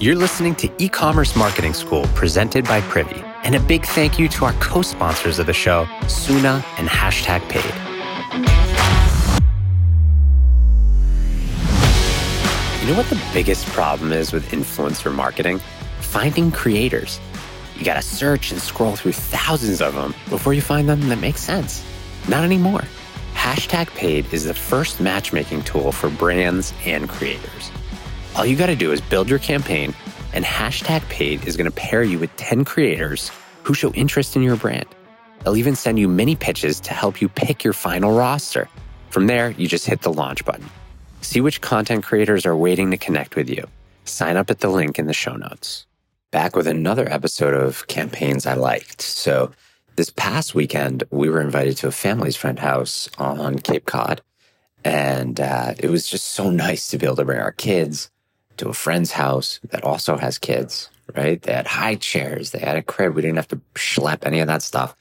You're listening to E-Commerce Marketing School, presented by Privy. And a big thank you to our co-sponsors of the show, Suna and Hashtag Paid. You know what the biggest problem is with influencer marketing? Finding creators. You gotta search and scroll through thousands of them before you find them that makes sense. Not anymore. Hashtag Paid is the first matchmaking tool for brands and creators. All you gotta do is build your campaign, and Hashtag Paid is gonna pair you with 10 creators who show interest in your brand. They'll even send you mini pitches to help you pick your final roster. From there, you just hit the launch button. See which content creators are waiting to connect with you. Sign up at the link in the show notes. Back with another episode of Campaigns I Liked. So this past weekend, we were invited to a family's friend house on Cape Cod, and it was just so nice to be able to bring our kids to a friend's house that also has kids, right? They had high chairs, they had a crib. We didn't have to schlep any of that stuff.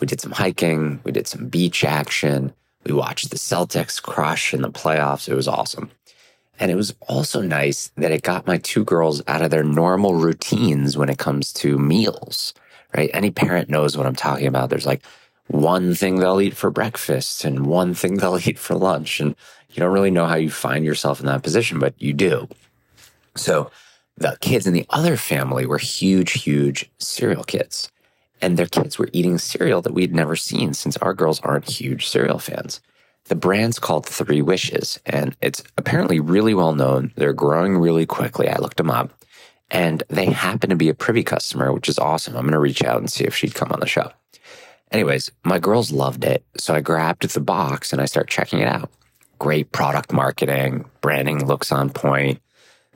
We did some hiking, we did some beach action. We watched the Celtics crush in the playoffs. It was awesome. And it was also nice that it got my two girls out of their normal routines when it comes to meals, right? Any parent knows what I'm talking about. There's like one thing they'll eat for breakfast and one thing they'll eat for lunch. And you don't really know how you find yourself in that position, but you do. So the kids in the other family were huge, huge cereal kids. And their kids were eating cereal that we'd never seen, since our girls aren't huge cereal fans. The brand's called Three Wishes, and it's apparently really well known. They're growing really quickly. I looked them up, and they happen to be a Privy customer, which is awesome. I'm going to reach out and see if she'd come on the show. Anyways, my girls loved it, so I grabbed the box and I started checking it out. Great product marketing, branding looks on point.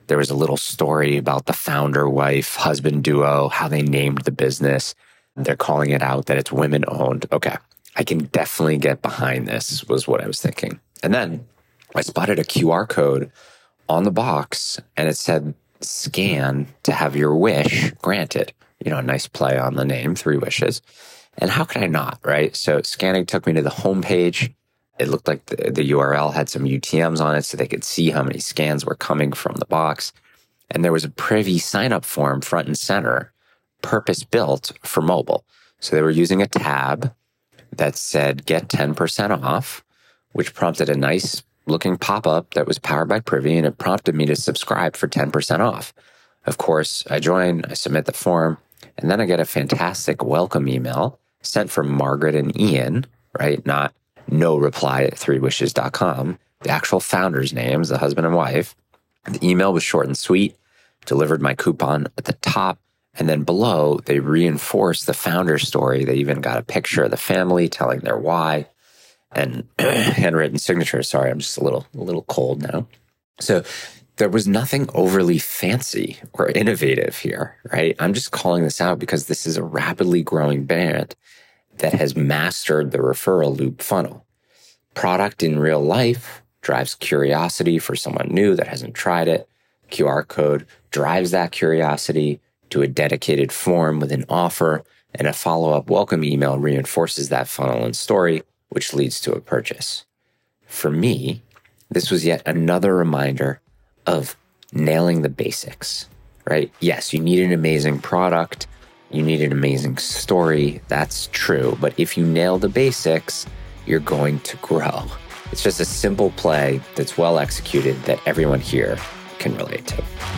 There was a little story about the founder, wife, husband duo, how they named the business. They're calling it out that it's women owned. Okay, I can definitely get behind this, was what I was thinking. And then I spotted a QR code on the box, and it said, scan to have your wish granted. You know, a nice play on the name, Three Wishes. And how could I not, right? So scanning took me to the homepage. It looked like the URL had some UTMs on it so they could see how many scans were coming from the box. And there was a Privy sign-up form front and center, purpose-built for mobile. So they were using a tab that said, get 10% off, which prompted a nice-looking pop-up that was powered by Privy, and it prompted me to subscribe for 10% off. Of course, I join, I submit the form, and then I get a fantastic welcome email sent from Margaret and Ian, right? Not no reply at threewishes.com. The actual founders' names, the husband and wife. The email was short and sweet, delivered my coupon at the top, and then below, they reinforced the founder story. They even got a picture of the family telling their why and handwritten signature. Sorry, I'm just a little cold now. So there was nothing overly fancy or innovative here, right? I'm just calling this out because this is a rapidly growing brand that has mastered the referral loop funnel. Product in real life drives curiosity for someone new that hasn't tried it. QR code drives that curiosity to a dedicated form with an offer, and a follow-up welcome email reinforces that funnel and story, which leads to a purchase. For me, this was yet another reminder of nailing the basics, right? Yes, you need an amazing product. You need an amazing story. That's true. But if you nail the basics, you're going to grow. It's just a simple play that's well executed that everyone here can relate to.